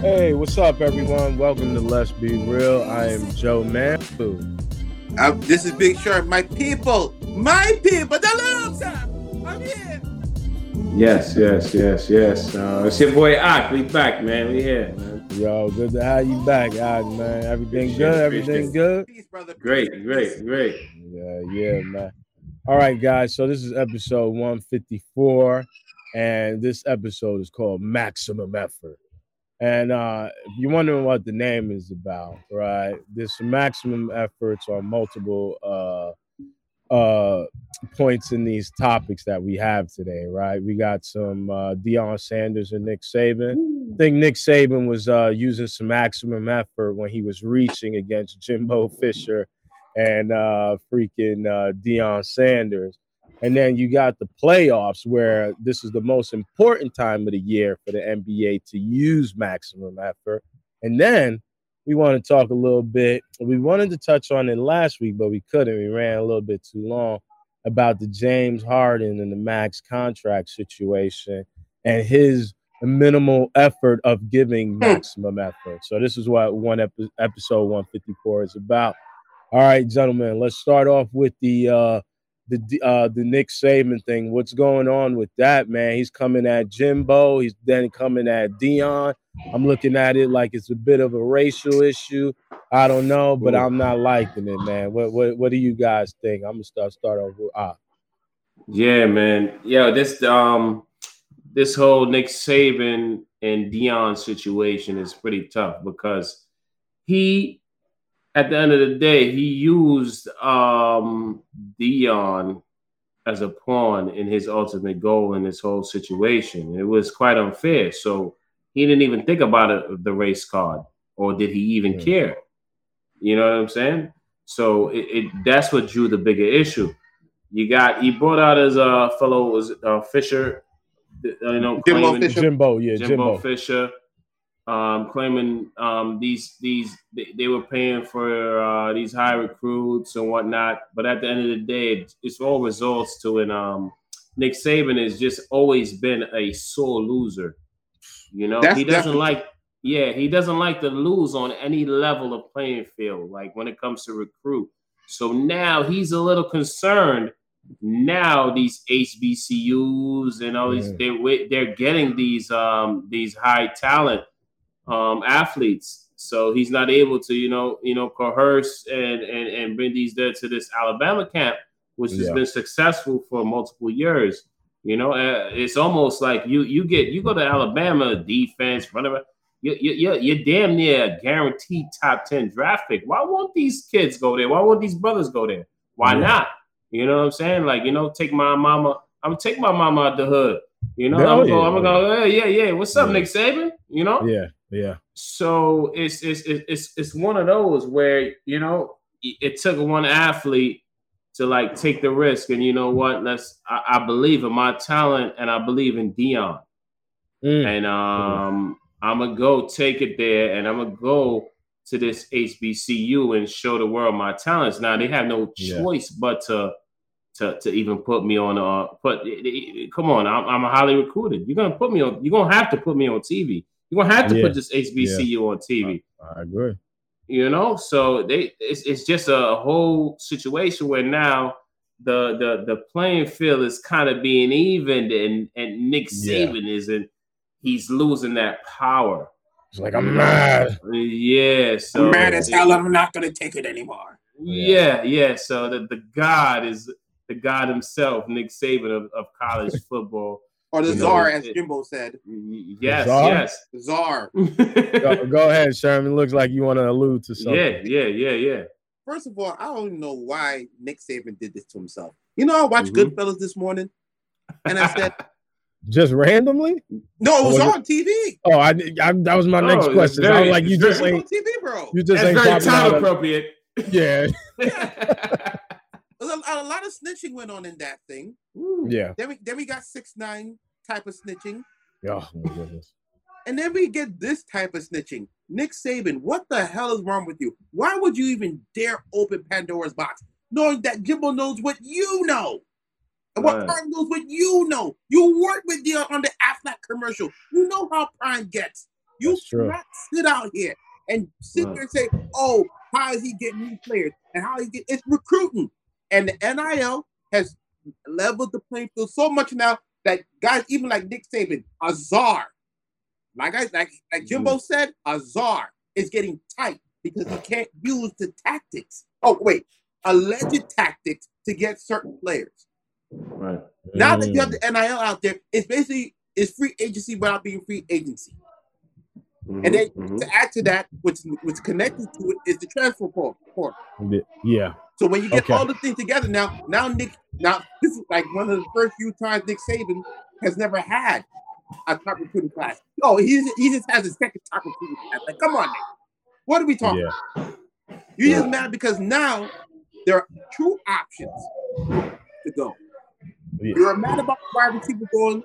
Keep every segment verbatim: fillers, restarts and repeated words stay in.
Hey, what's up, everyone? Welcome to Let's Be Real. I am Joe Manfu. I'm, this is Big Shark. My people, my people, the love I'm here. Yes, yes, yes, yes. Uh, it's your boy Ak. We back, man. We here, man. Yo, good to have you back, Ak, man. Everything good? Everything good? Great, great, great. Yeah, yeah, man. All right, guys. So this is episode one fifty-four, and this episode is called Maximum Effort. And uh, if you're wondering what the name is about, right, there's maximum efforts on multiple uh, uh, points in these topics that we have today, right? We got some uh, Deion Sanders and Nick Saban. I think Nick Saban was uh, using some maximum effort when he was reaching against Jimbo Fisher and uh, freaking uh, Deion Sanders. And then you got the playoffs, where this is the most important time of the year for the N B A to use maximum effort. And then we want to talk a little bit. We wanted to touch on it last week, but we couldn't. We ran a little bit too long about the James Harden and the max contract situation and his minimal effort of giving maximum effort. So this is what one ep- episode one fifty-four is about. All right, gentlemen, let's start off with the uh, – The uh, the Nick Saban thing. What's going on with that, man? He's coming at Jimbo. He's then coming at Deion. I'm looking at it like it's a bit of a racial issue. I don't know, but I'm not liking it, man. What what what do you guys think? I'm gonna start start off with Ah. Yeah, man. Yeah, this um this whole Nick Saban and Deion situation is pretty tough, because he, at the end of the day, he used um, Deion as a pawn in his ultimate goal in this whole situation. It was quite unfair. So he didn't even think about it, the race card, or did he even yeah. care? You know what I'm saying? So it, it that's what drew the bigger issue. You got he brought out his uh, fellow was uh, Fisher, you know, Jimbo Fisher. Jimbo, yeah, Jimbo, Jimbo. Fisher. Um, claiming um, these these they, they were paying for uh, these high recruits and whatnot, but at the end of the day, it, it's all results to an um, Nick Saban has just always been a sore loser. You know, That's he doesn't definitely. like yeah he doesn't like to lose on any level of playing field, like when it comes to recruit. So now he's a little concerned. Now these H B C Us and all these yeah. they they're getting these um, these high talent. Um, athletes, so he's not able to, you know, you know, coerce and and, and bring these there to this Alabama camp, which yeah. has been successful for multiple years. You know, uh, it's almost like you you get you go to Alabama defense, whatever, you you you're, you're damn near a guaranteed top ten draft pick. Why won't these kids go there? Why won't these brothers go there? Why yeah. not? You know what I'm saying? Like, you know, take my mama. I'm gonna take my mama out the hood. You know, Hell I'm yeah. gonna go. I'm gonna go. Yeah, yeah. yeah. What's up, yeah. Nick Saban? You know. Yeah. Yeah. So it's it's it's it's one of those where, you know, it took one athlete to like take the risk, and you know what? Let's I, I believe in my talent, and I believe in Deion, mm. and um, mm. I'm gonna go take it there, and I'm gonna go to this H B C U and show the world my talents. Now they have no choice yeah. but to to to even put me on. Uh, put come on, I'm I'm highly recruited. You're gonna put me on. You're gonna have to put me on T V. You're gonna have to yeah. put this H B C U yeah. on T V. I, I agree. You know, so they it's it's just a whole situation where now the the the playing field is kind of being evened, and and Nick Saban yeah. isn't. He's losing that power. It's like, I'm mad. Yeah, so I'm mad as hell. I'm not gonna take it anymore. Yeah, yeah. yeah. So the, the God is the God himself, Nick Saban of, of college football. Or the you czar, know, as Jimbo said. Yes, czar? yes. The czar. go, go ahead, Sherman. Looks like you want to allude to something. Yeah, yeah, yeah, yeah. First of all, I don't know why Nick Saban did this to himself. You know, I watched mm-hmm. Goodfellas this morning, and I said... Just randomly? No, it was, was on it? T V. Oh, I, I that was my oh, next question. Very, I was like, you just ain't... T V, bro. You just That's ain't very time-appropriate. Yeah. yeah. A lot of snitching went on in that thing. Ooh. Yeah. Then we then we got six nine type of snitching. Oh my goodness. And then we get this type of snitching. Nick Saban, what the hell is wrong with you? Why would you even dare open Pandora's box, knowing that Jimbo knows what you know, and what right. Prime knows what you know? You worked with Deion on the Aflac commercial. You know how Prime gets. You cannot sit out here and sit right. there and say, oh, how is he getting new players? And how he get it's recruiting. And the N I L has leveled the playing field so much now that guys, even like Nick Saban, a czar, like I, like, like Jimbo mm. said, a czar is getting tight because he can't use the tactics. Oh, wait, alleged tactics to get certain players. Right. Now mm. that you have the N I L out there, it's basically it's free agency without being free agency. Mm-hmm, and then mm-hmm. to add to that, which what's connected to it is the transfer portal. Yeah. So when you get okay. all the things together now, now Nick, now this is like one of the first few times Nick Saban has never had a top recruiting class. Oh, he he just has a second top recruiting class. Like, come on, Nick. What are we talking yeah. about? You're yeah. just mad because now there are two options to go. Yeah. You're mad about wide receiver going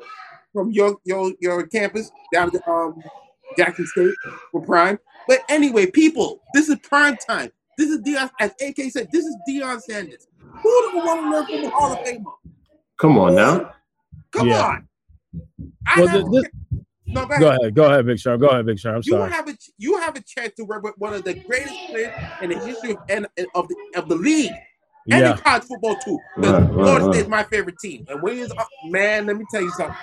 from your your your campus down to um. Jackson State for prime. But anyway, people, this is prime time. This is Deion, as A K said, this is Deion Sanders. Who do we want to learn from the Hall of Famer? Come on now. Come yeah. on. I well, have this, a, no, go ahead. Go ahead, go ahead, Big Sean. Go ahead, Big Sean. I'm sorry. You have a you have a chance to work with one of the greatest players in the history of and of the of the league. And yeah. in college football too. Because uh, Florida uh, State is my favorite team. And when it's up, man, let me tell you something.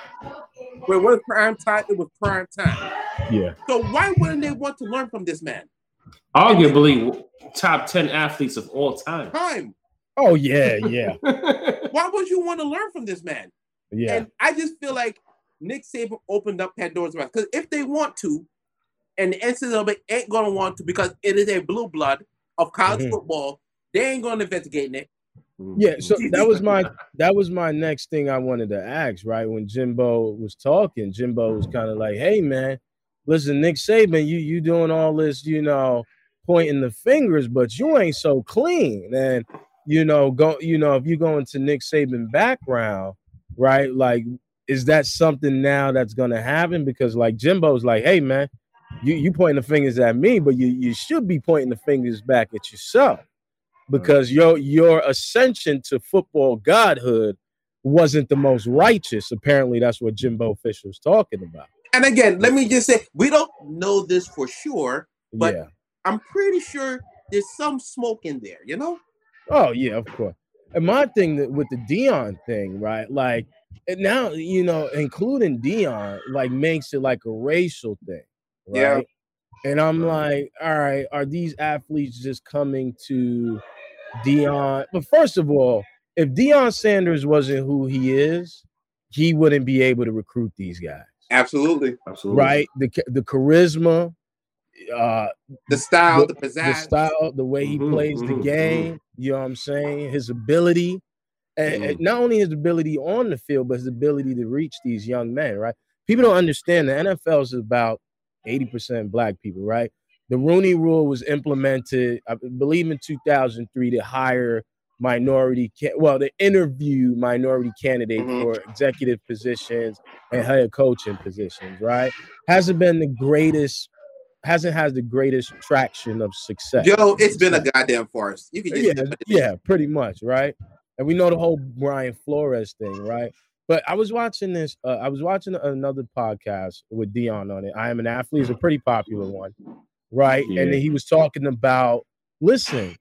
When it was prime time, it was prime time. Yeah. So why wouldn't they want to learn from this man? Arguably top ten athletes of all time. Time. Oh yeah, yeah. Why would you want to learn from this man? Yeah. And I just feel like Nick Saban opened up Pandora's box. Because if they want to, and the N C double A ain't gonna want to because it is a blue blood of college mm-hmm. football. They ain't gonna investigate it. Yeah, so that was my that was my next thing I wanted to ask, right? When Jimbo was talking, Jimbo was kind of like, hey man, listen, Nick Saban, you you doing all this, you know, pointing the fingers, but you ain't so clean. And you know, go you know, if you go into Nick Saban background, right? Like, is that something now that's gonna happen? Because like Jimbo's like, hey man, you, you pointing the fingers at me, but you, you should be pointing the fingers back at yourself. Because your your ascension to football godhood wasn't the most righteous. Apparently, that's what Jimbo Fisher was talking about. And again, let me just say, we don't know this for sure, but yeah. I'm pretty sure there's some smoke in there, you know? Oh, yeah, of course. And my thing that, with the Deion thing, right, like, now, you know, including Deion, like, makes it like a racial thing, right? Yeah. And I'm like, all right, are these athletes just coming to Deion? But first of all, if Deion Sanders wasn't who he is, he wouldn't be able to recruit these guys. Absolutely. Absolutely. Right? The the charisma, uh, the style, the, the pizzazz. The style, the way he mm-hmm, plays mm-hmm, the game, mm-hmm. you know what I'm saying? His ability, mm-hmm. and not only his ability on the field, but his ability to reach these young men, right? People don't understand the N F L is about eighty percent black people, right? The Rooney Rule was implemented, I believe, in two thousand three to hire minority, can- well, to interview minority candidates mm-hmm. for executive positions and higher coaching positions, right? Hasn't been the greatest, hasn't had the greatest traction of success. Yo, it's been a goddamn farce. You can just yeah, yeah, pretty much, right? And we know the whole Brian Flores thing, right? But I was watching this. Uh, I was watching another podcast with Deion on it. I Am an Athlete is a pretty popular one, right? Yeah. And then he was talking about, listen,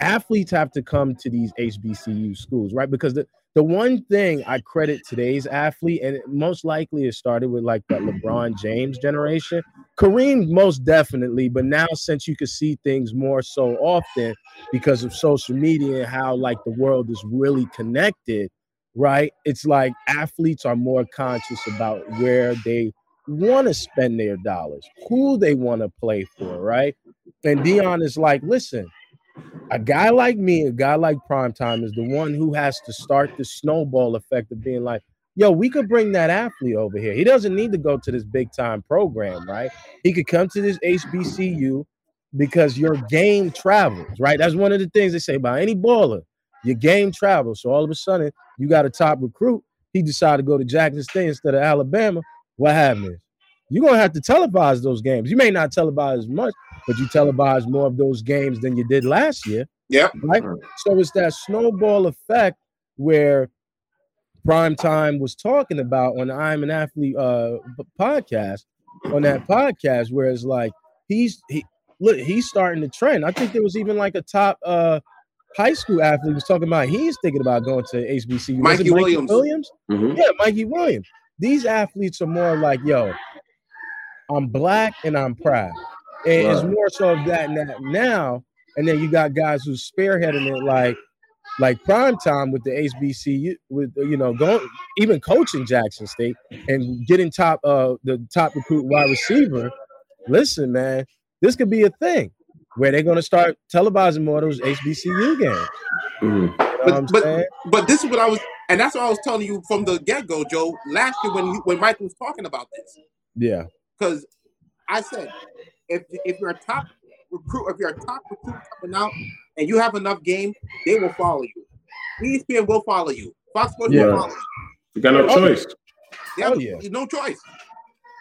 athletes have to come to these H B C U schools, right? Because the, the one thing I credit today's athlete, and it most likely it started with like the LeBron James generation, Kareem most definitely, but now since you can see things more so often because of social media and how like the world is really connected, right? It's like athletes are more conscious about where they want to spend their dollars, who they want to play for, right? And Deion is like, listen, a guy like me, a guy like Primetime is the one who has to start the snowball effect of being like, yo, we could bring that athlete over here. He doesn't need to go to this big time program, right? He could come to this H B C U because your game travels, right? That's one of the things they say about any baller. Your game travels. So all of a sudden, you got a top recruit. He decided to go to Jackson State instead of Alabama. What happened? You're going to have to televise those games. You may not televise much, but you televise more of those games than you did last year. Yep. Right? So it's that snowball effect where Primetime was talking about on the I'm an Athlete uh, podcast on that podcast where it's like he's he look he's starting the trend. I think there was even like a top uh high school athlete was talking about he's thinking about going to H B C U. Mikey, Mikey Williams. Williams? Mm-hmm. Yeah, Mikey Williams. These athletes are more like, yo, I'm black and I'm proud. And right. It's more so of that now. And then you got guys who's spearheading it like like prime time with the H B C U, with, you know, going even coaching Jackson State and getting top uh the top recruit wide receiver. Listen, man, this could be a thing where they're going to start televising more of those H B C U games. Mm-hmm. You know but but, but this is what I was, and that's what I was telling you from the get-go, Joe, last year when you, when Michael was talking about this. Yeah. Because I said, if if you're a top recruit, if you're a top recruit coming out and you have enough game, they will follow you. E S P N will follow you. Fox Sports yeah. will follow you. You got no oh, choice. Yeah. Oh, yeah. No choice.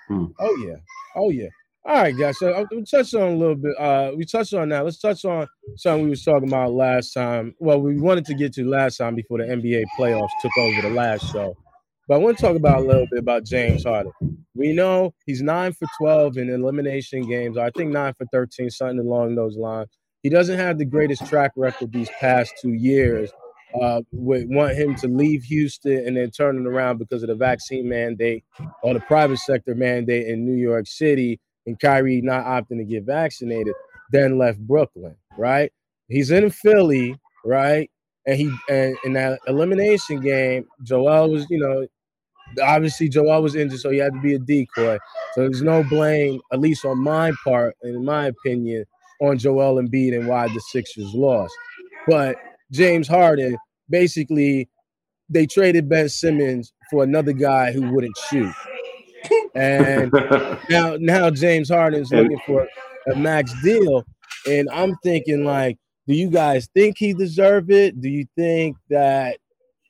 Hmm. Oh, yeah. Oh, yeah. All right, guys. So we touched on a little bit. Uh, we touched on that. Let's touch on something we was talking about last time. Well, we wanted to get to last time before the N B A playoffs took over the last show. But I want to talk about a little bit about James Harden. We know he's nine for twelve in elimination games. I think nine for thirteen, something along those lines. He doesn't have the greatest track record these past two years. Uh, would want him to leave Houston and then turn it around because of the vaccine mandate or the private sector mandate in New York City. And Kyrie not opting to get vaccinated, then left Brooklyn, right? He's in Philly, right? And he and in that elimination game, Joel was, you know, obviously Joel was injured, so he had to be a decoy. So there's no blame, at least on my part, in my opinion, on Joel Embiid and why the Sixers lost. But James Harden, basically, they traded Ben Simmons for another guy who wouldn't shoot. And now, now James Harden's looking for a max deal, and I'm thinking like, do you guys think he deserved it? Do you think that,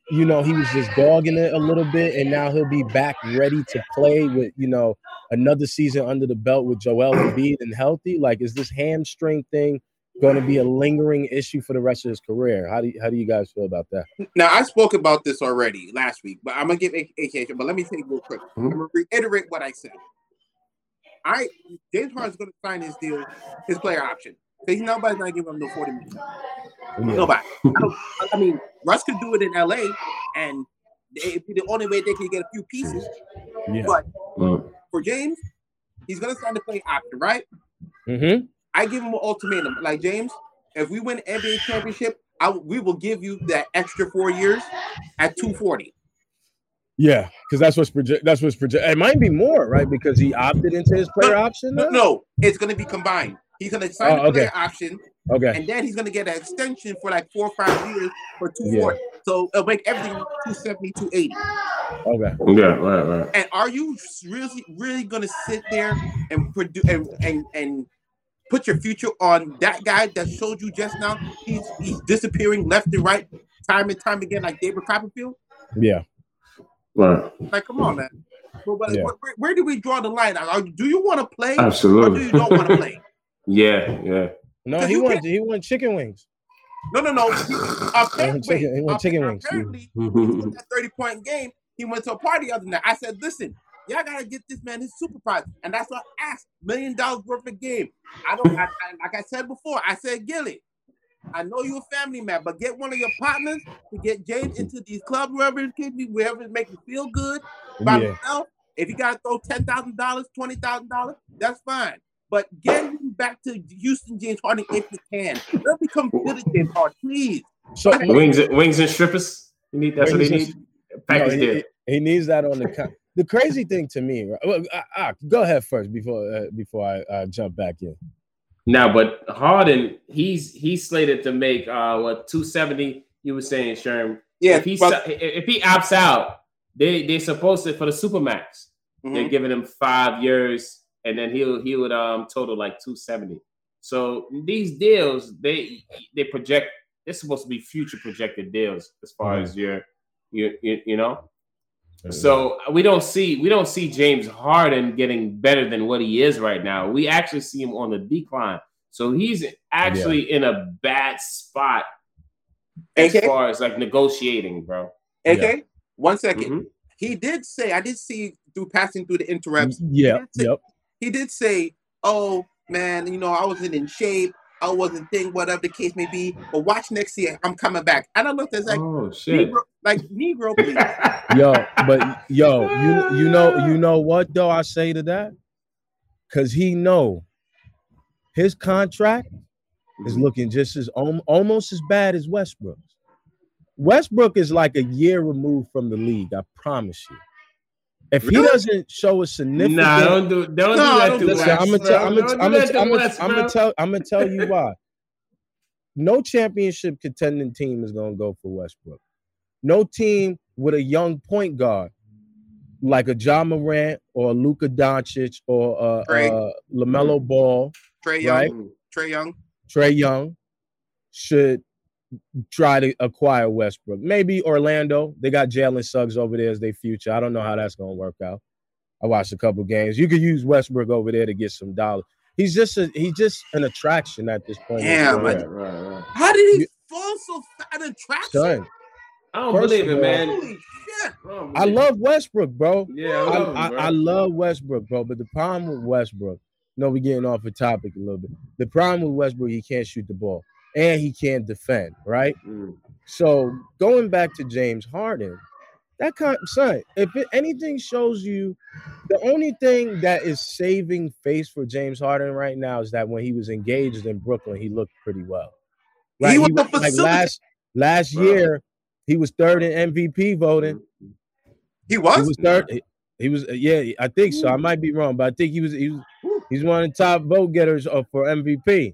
you know, he was just dogging it a little bit, and now he'll be back ready to play with, you know, another season under the belt with Joel Embiid and healthy? Like, is this hamstring thing going to be a lingering issue for the rest of his career? How do you, how do you guys feel about that? Now, I spoke about this already last week, but I'm going to give A K, but let me take it real quick. Mm-hmm. I'm going to reiterate what I said. I James Harden's going to sign his deal, his player option. Because nobody's going to give him the forty million dollars. Yeah. Nobody. I, don't, I mean, Russ could do it in L A, and it'd be the only way they could get a few pieces. Yeah. But mm-hmm. for James, he's going to sign the player option, right? Mm-hmm. I give him an ultimatum. Like, James, if we win N B A championship, I, we will give you that extra four years at two forty. Yeah, because that's what's projected. That's what's projected. It might be more, right? Because he opted into his player no, option. No, no, it's going to be combined. He's going to sign oh, a player okay. option, okay, and then he's going to get an extension for like four or five years for two forty. Yeah. So it'll make everything two seventy, two eighty. Okay. Yeah, right, right. And are you really, really going to sit there and produce and and and put your future on that guy that showed you just now? He's he's disappearing left and right, time and time again, like David Copperfield. Yeah. Right. Like, come on, man. But, but yeah. where, where do we draw the line? Are, do you want to play? Absolutely. Or do you don't want to play? yeah, yeah. No, he wanted he wanted chicken wings. No, no, no. He, apparently, he, he wants chicken wings. Apparently, with that thirty-point game, he went to a party the other night. I said, listen, y'all gotta get this man his super prize, and that's what I asked. Million dollars worth of game. I don't I, I, like I said before. I said, Gilly, I know you're a family man, but get one of your partners to get James into these clubs, wherever it can be, wherever it makes him feel good by yeah. himself. If you gotta throw ten thousand dollars, twenty thousand dollars, that's fine. But get him back to Houston, James Harden, if you can. Let me come to the James Harden, please. So wings, wings and strippers. You need that's wings what he needs. No, he, he needs that on the count. The crazy thing to me, right? Well, I, I, go ahead first before uh, before I uh, jump back in. No, but Harden, he's he's slated to make uh, what two seventy. You were saying, Sherm. Yeah. If he well, if he opts out, they they're supposed to for the Supermax. Mm-hmm. They're giving him five years, and then he'll he would um total like two seventy. So these deals, they they project. They're supposed to be future projected deals as far mm-hmm. as your you you know. So we don't see we don't see James Harden getting better than what he is right now. We actually see him on the decline. So he's actually yeah. in a bad spot as A K? Far as like negotiating, bro. A K, yeah. one second. Mm-hmm. He did say I did see through passing through the interrupts. Yeah, he yep. He did say, "Oh man, you know, I wasn't in shape. I wasn't thinking, whatever the case may be. But watch next year, I'm coming back." And I looked at like, oh, shit. Negro, like Negro, please. Yo, but yo, you you know you know what though? I say to that, because he know his contract is looking just as almost as bad as Westbrook's. Westbrook is like a year removed from the league. I promise you. If really? He doesn't show a significant, nah, don't do, don't no, do that. Listen, I'm gonna tell, I'm gonna, I'm gonna tell, I'm gonna tell you why. No championship contending team is gonna go for Westbrook. No team with a young point guard like a John Morant or a Luka Doncic or a, a LaMelo Ball, Trey Young, right? Trey Young, Trey Young should try to acquire Westbrook. Maybe Orlando. They got Jalen Suggs over there as their future. I don't know how that's going to work out. I watched a couple games. You could use Westbrook over there to get some dollars. He's just a, he's just an attraction at this point. Damn, right, right, right. How did he you, fall so fast? An attraction? Son, I don't believe it, man. Holy shit. I, I love Westbrook, bro. Yeah, I love, I, him, bro. I, I love Westbrook, bro. But the problem with Westbrook, you know, we're getting off the topic a little bit. The problem with Westbrook, he can't shoot the ball. And he can't defend, right? Mm. So going back to James Harden, that kind of, son, if it, anything shows you, the only thing that is saving face for James Harden right now is that when he was engaged in Brooklyn, he looked pretty well. Like, he was he, the like last last wow. year, he was third in M V P voting. He was? He was third. He, he was, yeah, I think so. I might be wrong, but I think he was. He was he's one of the top vote getters for M V P.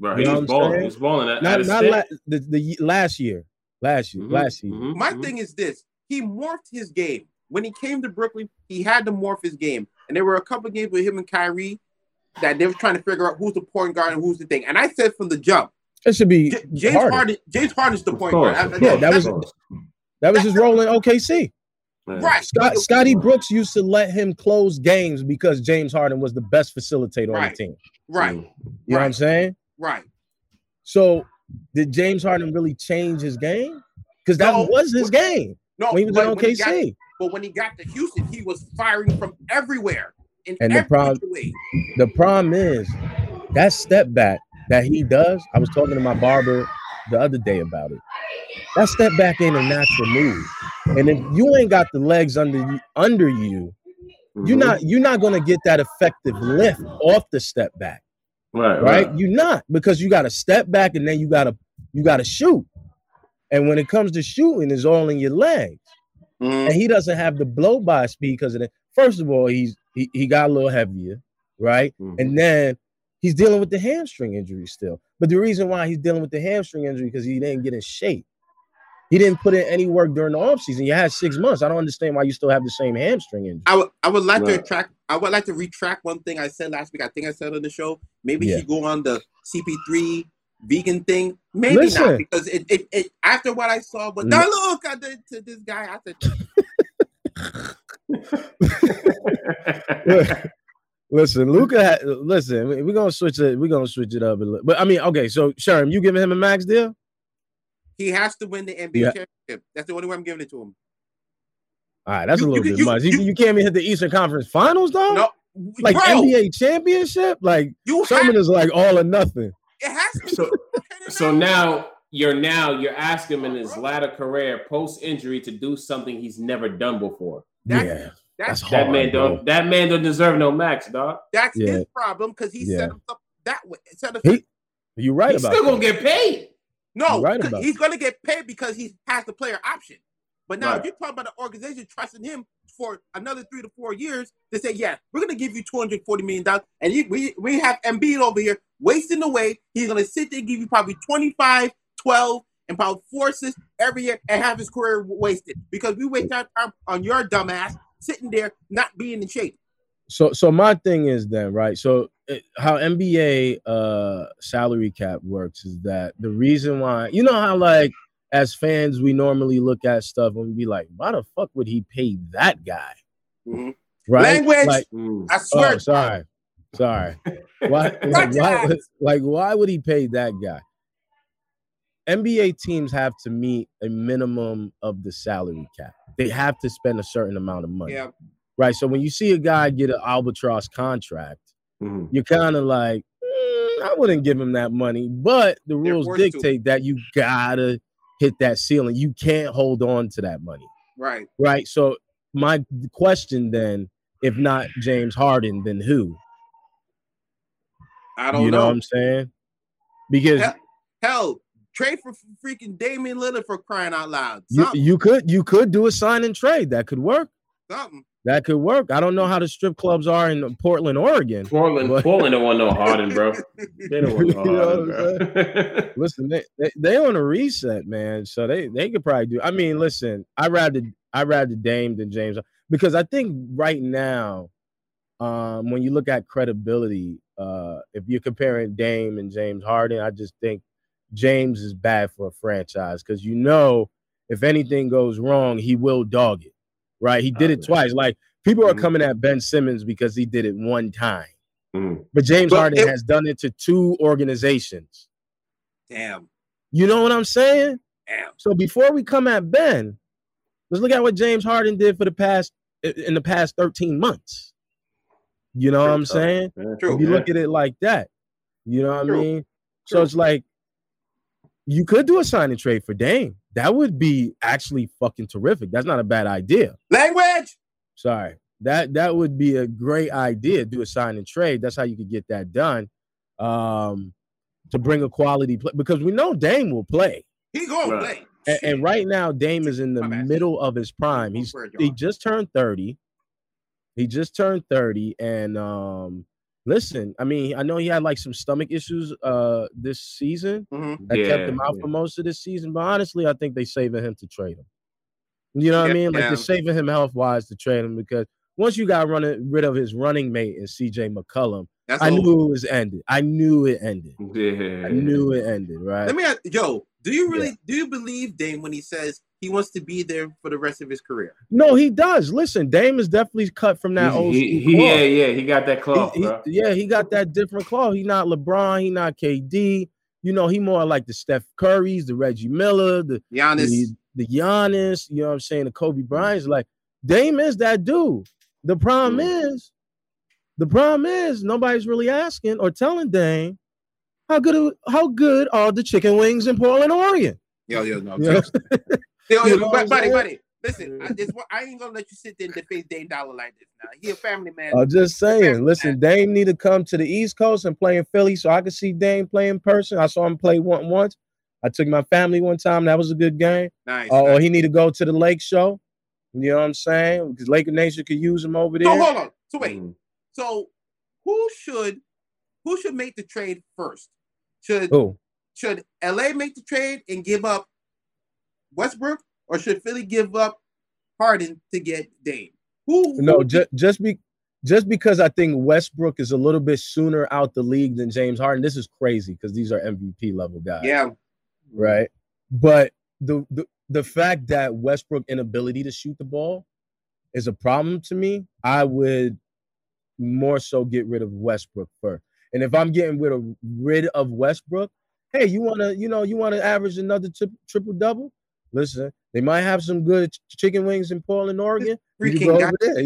Bro, he, was balling, he was balling at, not, at not la- the, the last year. Last year. Mm-hmm, last year. Mm-hmm, My mm-hmm. thing is this. He morphed his game. When he came to Brooklyn, he had to morph his game. And there were a couple of games with him and Kyrie that they were trying to figure out who's the point guard and who's the thing. And I said from the jump, it should be J- James Harden. Harden. James Harden's the point guard. I, I, yeah, that, that was that was his role in O K C. Man. Right. Scott, Scottie Brooks used to let him close games because James Harden was the best facilitator right. on the team. Right. You right. know what I'm saying? Right. So did James Harden really change his game? Because that no, was his when, game. No, when he was at O K C. Got, but when he got to Houston, he was firing from everywhere. In and every the problem, way. the problem is that step back that he does. I was talking to my barber the other day about it. That step back ain't a natural move. And if you ain't got the legs under under you, mm-hmm. you're not you're not gonna get that effective lift off the step back. Right, right, right. You're not, because you got to step back and then you got to you got to shoot. And when it comes to shooting, it's all in your legs. Mm. And he doesn't have the blow by speed because of that. First of all, he's he, he got a little heavier, right? Mm. And then he's dealing with the hamstring injury still. But the reason why he's dealing with the hamstring injury because he didn't get in shape. He didn't put in any work during the offseason. You had six months. I don't understand why you still have the same hamstring injury. I would, I would like right. to attract. I would like to retract one thing I said last week. I think I said on the show, maybe yeah. he go on the C P three vegan thing. Maybe Listen. not, because it, it, it after what I saw, but no, look, I did to this guy. I said, Listen, Luka. Had, listen, we're gonna switch it. We're gonna switch it up a little. But I mean, okay. So, Sherm, you giving him a max deal? He has to win the N B A yeah. championship. That's the only way I'm giving it to him. All right, that's you, a little you, bit you, much. You, you, you can't even hit the Eastern Conference Finals, though? No. Like, bro, N B A championship? Like, Sherman is like all or nothing. It has to so, be. So now you're, now you're asking him in his latter career, post-injury, to do something he's never done before. That's, yeah. That's, that's hard, that man don't, that man don't deserve no max, dog. That's yeah. his problem, because he yeah. set himself that way. Set himself, he, you're right he's about that. He's still going to get paid. No, right he's going to get paid because he has the player option. But now right. if you're talking about an organization trusting him for another three to four years to say, yeah, we're going to give you two hundred forty million dollars, and you, we, we have Embiid over here wasting away. He's going to sit there and give you probably twenty-five, twelve, and probably four assists every year and have his career wasted because we waste our time on your dumbass sitting there not being in shape. So so my thing is then, right, so it, how N B A uh, salary cap works is that the reason why, you know how, like, as fans, we normally look at stuff and be like, why the fuck would he pay that guy? Mm-hmm. Right? Language, like, mm, I swear. Oh, sorry, sorry. Why, like, why, like, why would he pay that guy? N B A teams have to meet a minimum of the salary cap. They have to spend a certain amount of money. Yeah. right? So when you see a guy get an albatross contract, mm-hmm. you're kind of like, mm, I wouldn't give him that money. But the rules dictate to. that you gotta hit that ceiling. You can't hold on to that money. Right. Right. So my question then, if not James Harden, then who? I don't you know. You know what I'm saying? Because hell, hell trade for freaking Damian Lillard, for crying out loud. You, you could you could do a sign and trade. That could work. Something. That could work. I don't know how the strip clubs are in Portland, Oregon. Portland, but... Portland don't want no Harden, bro. They don't want no Harden, bro. Listen, they, they they on a reset, man. So they, they could probably do. I mean, listen, I rather I rather Dame than James, because I think right now, um, when you look at credibility, uh, if you're comparing Dame and James Harden, I just think James is bad for a franchise, because you know if anything goes wrong, he will dog it. Right, he did it twice. Like, people are coming at Ben Simmons because he did it one time, mm. but James but Harden it, has done it to two organizations. Damn, you know what I'm saying? Damn. So before we come at Ben, let's look at what James Harden did for the past in the past thirteen months. You know True. what I'm saying? True. If you look at it like that, you know what True. I mean? True. So it's like, you could do a sign and trade for Dame. That would be actually fucking terrific. That's not a bad idea. Language. Sorry. That that would be a great idea. Do a sign and trade. That's how you could get that done. Um, to bring a quality play, because we know Dame will play. He gonna play. And, and right now, Dame is in the middle of his prime. He's he just turned thirty. He just turned thirty, and um. Listen, I mean, I know he had like some stomach issues uh, this season mm-hmm. that yeah, kept him out yeah. for most of this season. But honestly, I think they're saving him to trade him. You know what yeah, I mean? Like yeah. they're saving him health-wise to trade him, because once you got running, rid of his running mate and C J McCollum, That's I old. knew it was ended. I knew it ended. Yeah. I knew it ended, right? Let me ask, yo, do you really, yeah. do you believe Dame when he says he wants to be there for the rest of his career? No, he does. Listen, Dame is definitely cut from that he, old school he, he, claw. Yeah, yeah, he got that claw. He, bro. He, yeah, he got that different claw. He not LeBron. He not K D. You know, he more like the Steph Currys, the Reggie Miller, the Giannis, the, the Giannis. You know what I'm saying? The Kobe Bryant's. Like, Dame is that dude. The problem mm. is, the problem is nobody's really asking or telling Dame how good how good are the chicken wings in Portland, Oregon. Yo, yo, no. Yeah. Yo, yo, buddy, buddy, buddy, listen, I, just, I ain't gonna let you sit there and defend Dame Dollar like this. Now he a family man. I'm just saying. Listen, man. Dame need to come to the East Coast and play in Philly, so I could see Dame play in person. I saw him play one once. I took my family one time. That was a good game. Nice. Uh, nice. Or he need to go to the Lake Show. You know what I'm saying? Because Laker Nation could use him over there. So hold on. So wait. Mm-hmm. So who should who should make the trade first? Should who? should L A make the trade and give up Westbrook, or should Philly give up Harden to get Dame? Who, who? No, just just be just because I think Westbrook is a little bit sooner out the league than James Harden. This is crazy because these are M V P level guys. Yeah, right. But the, the the fact that Westbrook's inability to shoot the ball is a problem to me. I would more so get rid of Westbrook first. And if I'm getting rid of rid of Westbrook, hey, you wanna you know you wanna average another tri- triple double? Listen, they might have some good ch- chicken wings in Portland, Oregon. You go over there.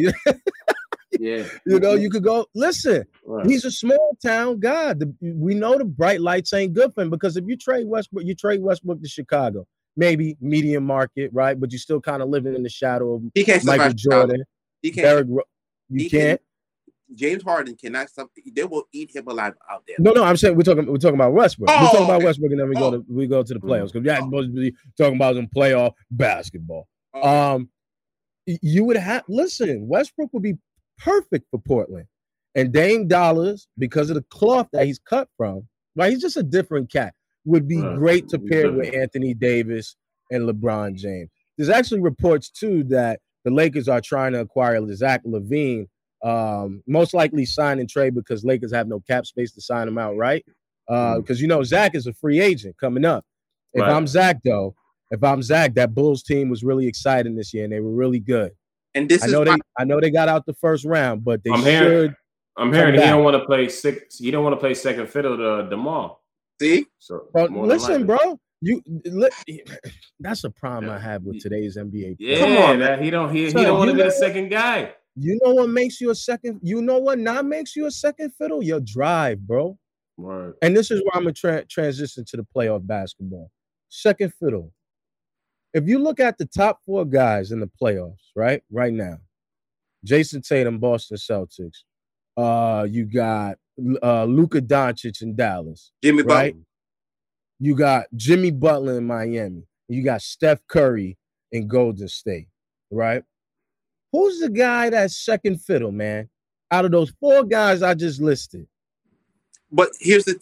yeah. You know, you could go. Listen, right. he's a small town guy. The, we know the bright lights ain't good for him, because if you trade Westbrook, you trade Westbrook to Chicago, maybe medium market, right? But you're still kind of living in the shadow of he can't Michael Jordan. He can't. Derrick, you he can't. Can, James Harden cannot. They will eat him alive out there. No, no, I'm saying we're talking. We're talking about Westbrook. Oh, we're talking about Westbrook, and then we oh. go to we go to the playoffs, because y'all oh. supposed to be talking about some playoff basketball. Oh. Um, you would have listen. Westbrook would be perfect for Portland, and Dame Dollars, because of the cloth that he's cut from. Right, he's just a different cat. Would be uh, great to pair with Anthony Davis and LeBron James. There's actually reports too that the Lakers are trying to acquire Zach LaVine, um, most likely sign and trade, because Lakers have no cap space to sign him out, right? Because uh, mm. you know Zach is a free agent coming up. If right. I'm Zach, though, if I'm Zach, that Bulls team was really exciting this year, and they were really good. And this I know is they, my- I know they got out the first round, but they I'm should. Hearing, I'm hearing he don't want to play six. He don't want to play second fiddle to DeMar. See, so bro, listen, bro. You li- that's a problem yeah. I have with today's N B A. Player. Yeah, Come on, man. He don't he, so he don't want to be that second guy. You know what makes you a second? You know what not makes you a second fiddle? Your drive, bro. Right. And this is where I'm going to tra- transition to the playoff basketball. Second fiddle. If you look at the top four guys in the playoffs, right, right now, Jason Tatum, Boston Celtics. Uh, you got uh, Luka Doncic in Dallas. Jimmy right? Butler. You got Jimmy Butler in Miami. You got Steph Curry in Golden State, right? Who's the guy that's second fiddle, man? Out of those four guys I just listed. But here's the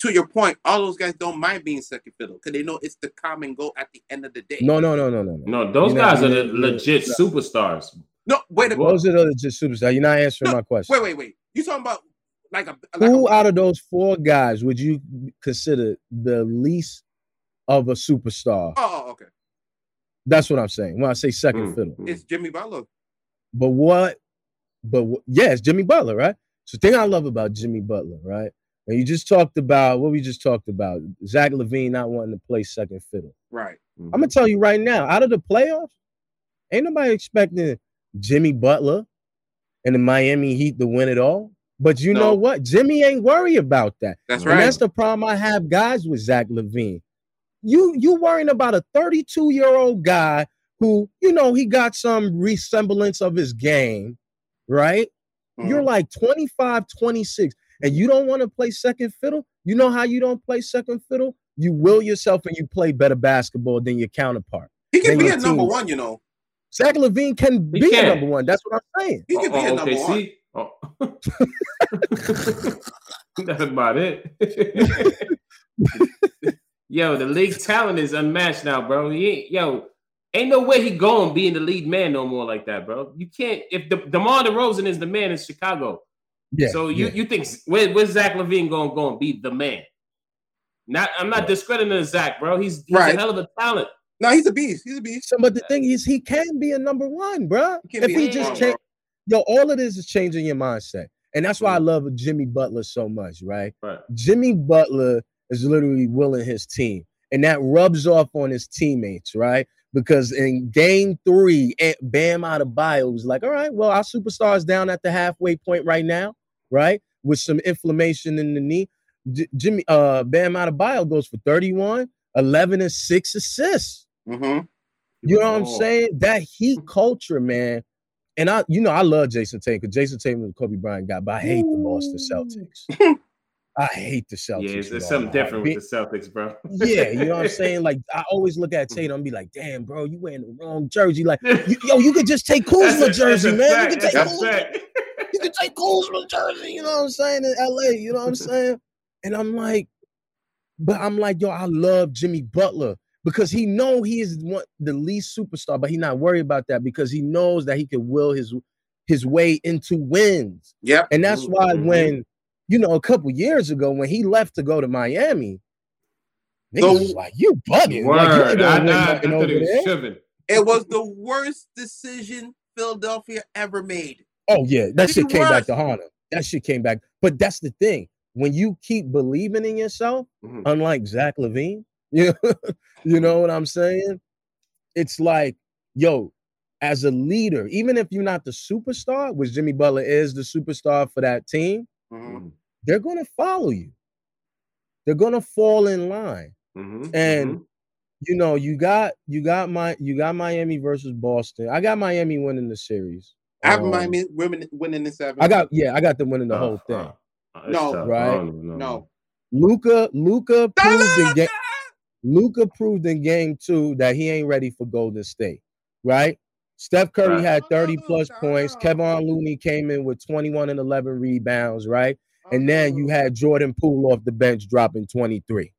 to your point, all those guys don't mind being second fiddle because they know it's the common goal at the end of the day. No, no, no, no, no. No, those you guys know, are the legit superstars. No, wait a minute. Those are the legit superstars. You're not answering no, my question. Wait, wait, wait. You're talking about like a like who a, out of those four guys would you consider the least of a superstar? Oh, okay. That's what I'm saying. When I say second mm, fiddle. It's Jimmy Butler. But what but what, yeah, it's Jimmy Butler, right? So the thing I love about Jimmy Butler, right? And you just talked about what we just talked about, Zach LaVine not wanting to play second fiddle. Right. Mm-hmm. I'm going to tell you right now, out of the playoffs, ain't nobody expecting Jimmy Butler and the Miami Heat to win it all. But you no. know what? Jimmy ain't worried about that. That's right. And that's the problem I have, guys, with Zach LaVine. You, you worrying about a thirty-two-year-old guy who, you know, he got some resemblance of his game, right? Mm-hmm. You're like twenty-five, twenty-six, and you don't want to play second fiddle? You know how you don't play second fiddle? You will yourself and you play better basketball than your counterpart. He can be a team. number one, you know. Zach LaVine can he be can. a number one. That's what I'm saying. He can oh, be oh, a number okay, one. Oh. That's about it. Yo, the league talent is unmatched now, bro. He ain't, yo, ain't no way he going being the lead man no more like that, bro. You can't. If the DeMar DeRozan is the man in Chicago, yeah, so you, yeah. you think where, where's Zach LaVine going to go and be the man? Not, I'm not discrediting Zach, bro. He's, he's right. a hell of a talent. No, he's a beast. He's a beast. So, but the thing is, he can be a number one, bro. He if he just change, yo, all it is is changing your mindset, and that's why I love Jimmy Butler so much, right? right? Jimmy Butler is literally willing his team, and that rubs off on his teammates, right? Because in game three, Bam Adebayo was like, all right, well, our superstar's down at the halfway point right now, right? With some inflammation in the knee. J- Jimmy uh, Bam Adebayo goes for thirty-one, eleven, and six assists. Mm-hmm. You know what I'm saying? That Heat culture, man. And I, you know, I love Jason Tatum because Jason Tatum was a Kobe Bryant guy, but I hate the Boston Celtics. I hate the Celtics. Yeah, there's something different with the Celtics, bro. Yeah, you know what I'm saying? Like, I always look at Tatum and be like, damn, bro, you wearing the wrong jersey. Like, you, yo, you could just take Kuzma jersey, man. You could take Kuzma. You could take Kuzma jersey, you know what I'm saying, in L A, you know what I'm saying? And I'm like, but I'm like, yo, I love Jimmy Butler. Because he know he is one, the least superstar, but he not worried about that because he knows that he can will his his way into wins. Yep. And that's why when, you know, a couple years ago when he left to go to Miami, niggas so, was like, you bugging. Word, like, you I, I, I over it, it was the worst decision Philadelphia ever made. Oh, yeah. That shit came worse. back to haunt him. That shit came back. But that's the thing. When you keep believing in yourself, mm-hmm. unlike Zach LaVine, you know, you know what I'm saying? It's like, yo, as a leader, even if you're not the superstar, which Jimmy Butler is the superstar for that team, mm-hmm. they're going to follow you. They're going to fall in line. Mm-hmm. And, mm-hmm. you know, you got you got my you got Miami versus Boston. I got Miami winning the series. I have um, Miami women winning the seven. I got yeah, I got them winning the uh, whole thing. Uh, uh, no, tough. right? No. no. Luka Luka proved the game. Luka proved in game two that he ain't ready for Golden State, right? Steph Curry had thirty-plus points. Kevon Looney came in with twenty-one and eleven rebounds, right? And then you had Jordan Poole off the bench dropping twenty-three.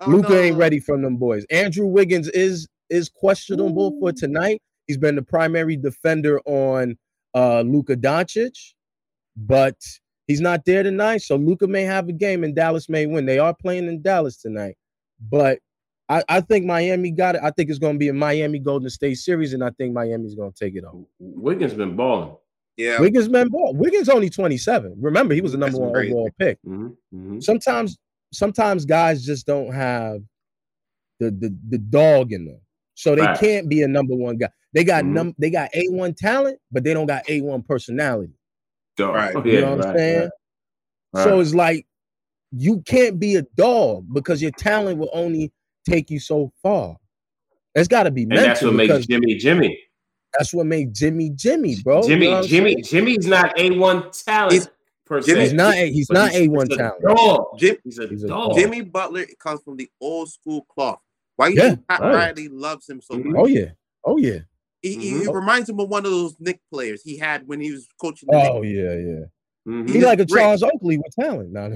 Oh, Luka no. ain't ready from them boys. Andrew Wiggins is is questionable Ooh. for tonight. He's been the primary defender on uh, Luka Doncic, but he's not there tonight, so Luka may have a game and Dallas may win. They are playing in Dallas tonight. But I, I think Miami got it. I think it's going to be a Miami Golden State series, and I think Miami's going to take it home. Wiggins been balling. Yeah. Wiggins been balling. Wiggins only twenty-seven. Remember, he was the number That's one crazy. overall pick. Mm-hmm. Mm-hmm. Sometimes sometimes guys just don't have the, the, the dog in them. So they right. can't be a number one guy. They got mm-hmm. num- they got A one talent, but they don't got A one personality. Right. You yeah, know what right, I'm saying? Right. Right. So it's like you can't be a dog because your talent will only take you so far. That's got to be mental. And that's what makes Jimmy Jimmy. That's what makes Jimmy Jimmy, bro. Jimmy you know Jimmy saying? Jimmy's not A one talent. It's, Jimmy's not a, he's not he's, A one he's talent. Dog. Jim, he's a he's dog. A dog. Jimmy Butler comes from the old school cloth. Why you yeah, think Pat right. Riley loves him so much? Oh yeah. Oh yeah. He, mm-hmm. he reminds him of one of those Knick players he had when he was coaching the Oh Knicks. yeah, yeah. Mm-hmm. He's he like a great. Charles Oakley with talent. Nah,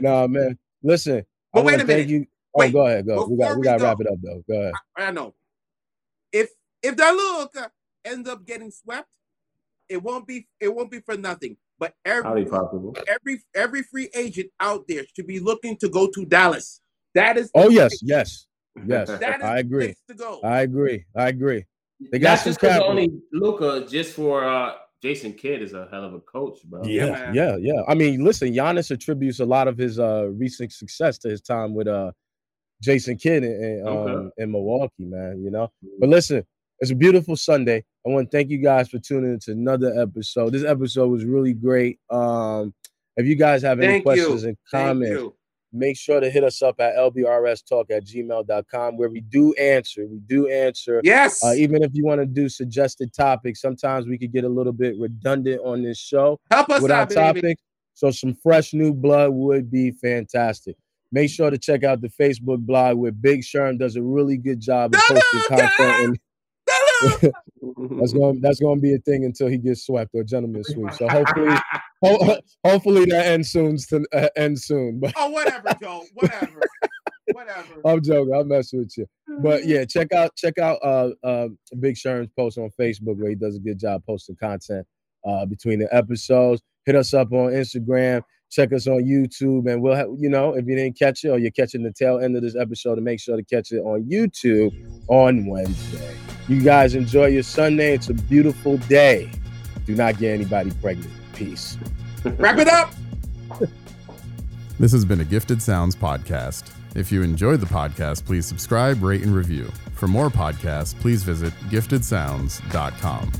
nah man. Listen. But I wait a minute. You. Oh, wait, go ahead. Go. We got we, we gotta go, wrap it up though. Go ahead. I, I know. If if that Luka ends up getting swept, It won't be it won't be for nothing. But every every every free agent out there should be looking to go to Dallas. That is oh yes, yes, yes. That is I agree. To go. I agree. I agree. They got some capital. Only Luka just for uh, Jason Kidd is a hell of a coach, bro. Yeah, yeah, yeah, yeah. I mean, listen, Giannis attributes a lot of his uh, recent success to his time with uh, Jason Kidd in, um, okay. in Milwaukee, man. You know, but listen. It's a beautiful Sunday. I want to thank you guys for tuning into another episode. This episode was really great. Um, if you guys have any thank questions you. and comments, make sure to hit us up at l b r s talk at gmail dot com where we do answer. We do answer. Yes. Uh, even if you want to do suggested topics, sometimes we could get a little bit redundant on this show. Help us with out, our topics. Baby. So some fresh new blood would be fantastic. Make sure to check out the Facebook blog where Big Sherm does a really good job of posting content and that's going that's going to be a thing until he gets swept or gentleman sweep. So hopefully, ho- hopefully that ends soon. Uh, ends soon. But oh, whatever, Joe. Whatever. Whatever. I'm joking. I'm messing with you. But yeah, check out check out uh, uh, Big Sherm's post on Facebook where he does a good job posting content uh, between the episodes. Hit us up on Instagram. Check us on YouTube, and we'll have, you know, if you didn't catch it or you're catching the tail end of this episode, to make sure to catch it on YouTube on Wednesday. You guys enjoy your Sunday. It's a beautiful day. Do not get anybody pregnant. Peace. Wrap it up. This has been a Gifted Sounds podcast. If you enjoyed the podcast, please subscribe, rate, and review. For more podcasts, please visit gifted sounds dot com.